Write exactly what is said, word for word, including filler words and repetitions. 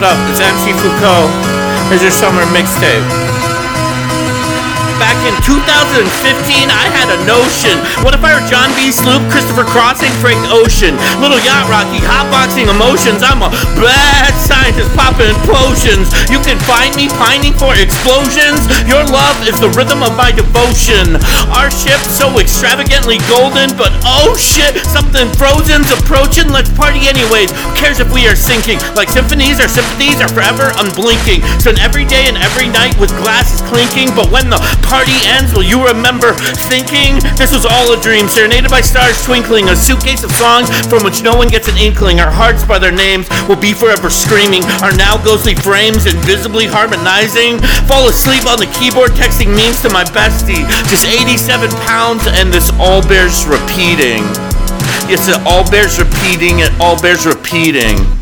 what up? It's M C Foucault. Here's your summer mixtape. Back in two thousand fifteen, I had a notion. What if I were John B. Sloop, Christopher Crossing, Frank Ocean, Lil Yacht Rocky, hotboxing emotions? I'm a bad scientist popping potions. You can find me pining for explosions. Your love is the rhythm of my devotion. Our ship so extravagantly golden, but oh shit, something frozen's approaching. Let's party anyways. Who cares if we are sinking? Like symphonies, our sympathies are forever unblinking. So in every day and every night with glasses clinking, but when the party Party ends, will you remember thinking this was all a dream? Serenaded by stars twinkling, a suitcase of songs from which no one gets an inkling. Our hearts by their names will be forever screaming. Our now ghostly frames invisibly harmonizing. Fall asleep on the keyboard texting memes to my bestie. Just eighty-seven pounds, and this all bears repeating. Yes, it all bears repeating. It all bears repeating.